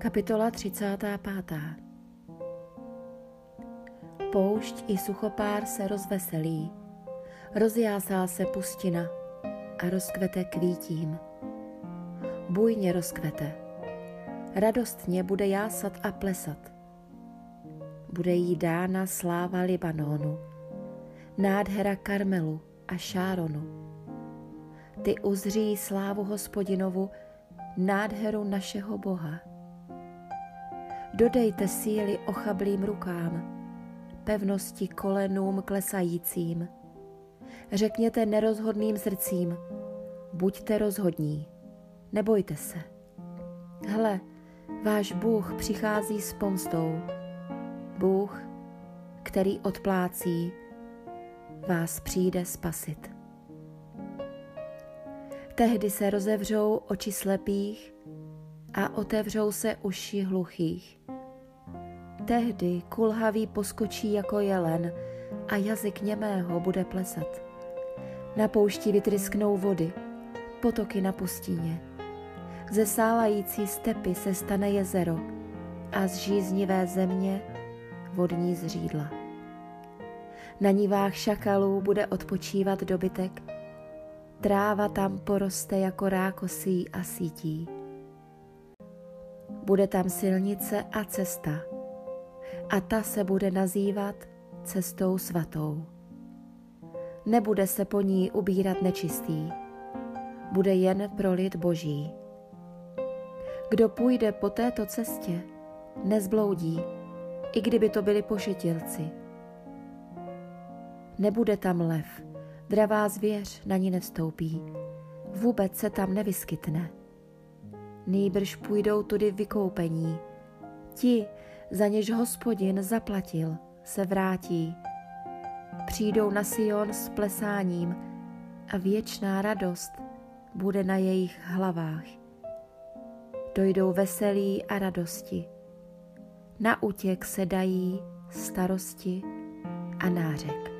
Kapitola 35. Poušť i suchopár se rozveselí, rozjásá se pustina a rozkvete kvítím. Bujně rozkvete, radostně bude jásat a plesat. Bude jí dána sláva Libanonu, nádhera Karmelu a Šáronu. Ty uzří slávu Hospodinovu, nádheru našeho Boha. Dodejte síly ochablým rukám, pevnosti kolenům klesajícím. Řekněte nerozhodným srdcím, buďte rozhodní, nebojte se. Hle, váš Bůh přichází s pomstou. Bůh, který odplácí, vás přijde spasit. Tehdy se rozevřou oči slepých a otevřou se uši hluchých. Tehdy kulhavý poskočí jako jelen a jazyk němého bude plesat. Na poušti vytrysknou vody, potoky na pustině. Ze sálající stepy se stane jezero a z žíznivé země vodní zřídla. Na nivách šakalů bude odpočívat dobytek, tráva tam poroste jako rákosí a sítí. Bude tam silnice a cesta, a ta se bude nazývat cestou svatou. Nebude se po ní ubírat nečistý, bude jen pro lid Boží. Kdo půjde po této cestě, nezbloudí, i kdyby to byli pošetilci. Nebude tam lev, dravá zvěř na ní nevstoupí, vůbec se tam nevyskytne. Nýbrž půjdou tudy vykoupení. Ti, za něž Hospodin zaplatil, se vrátí. Přijdou na Sion s plesáním a věčná radost bude na jejich hlavách. Dojdou veselí a radosti. Na útěk se dají starosti a nářek.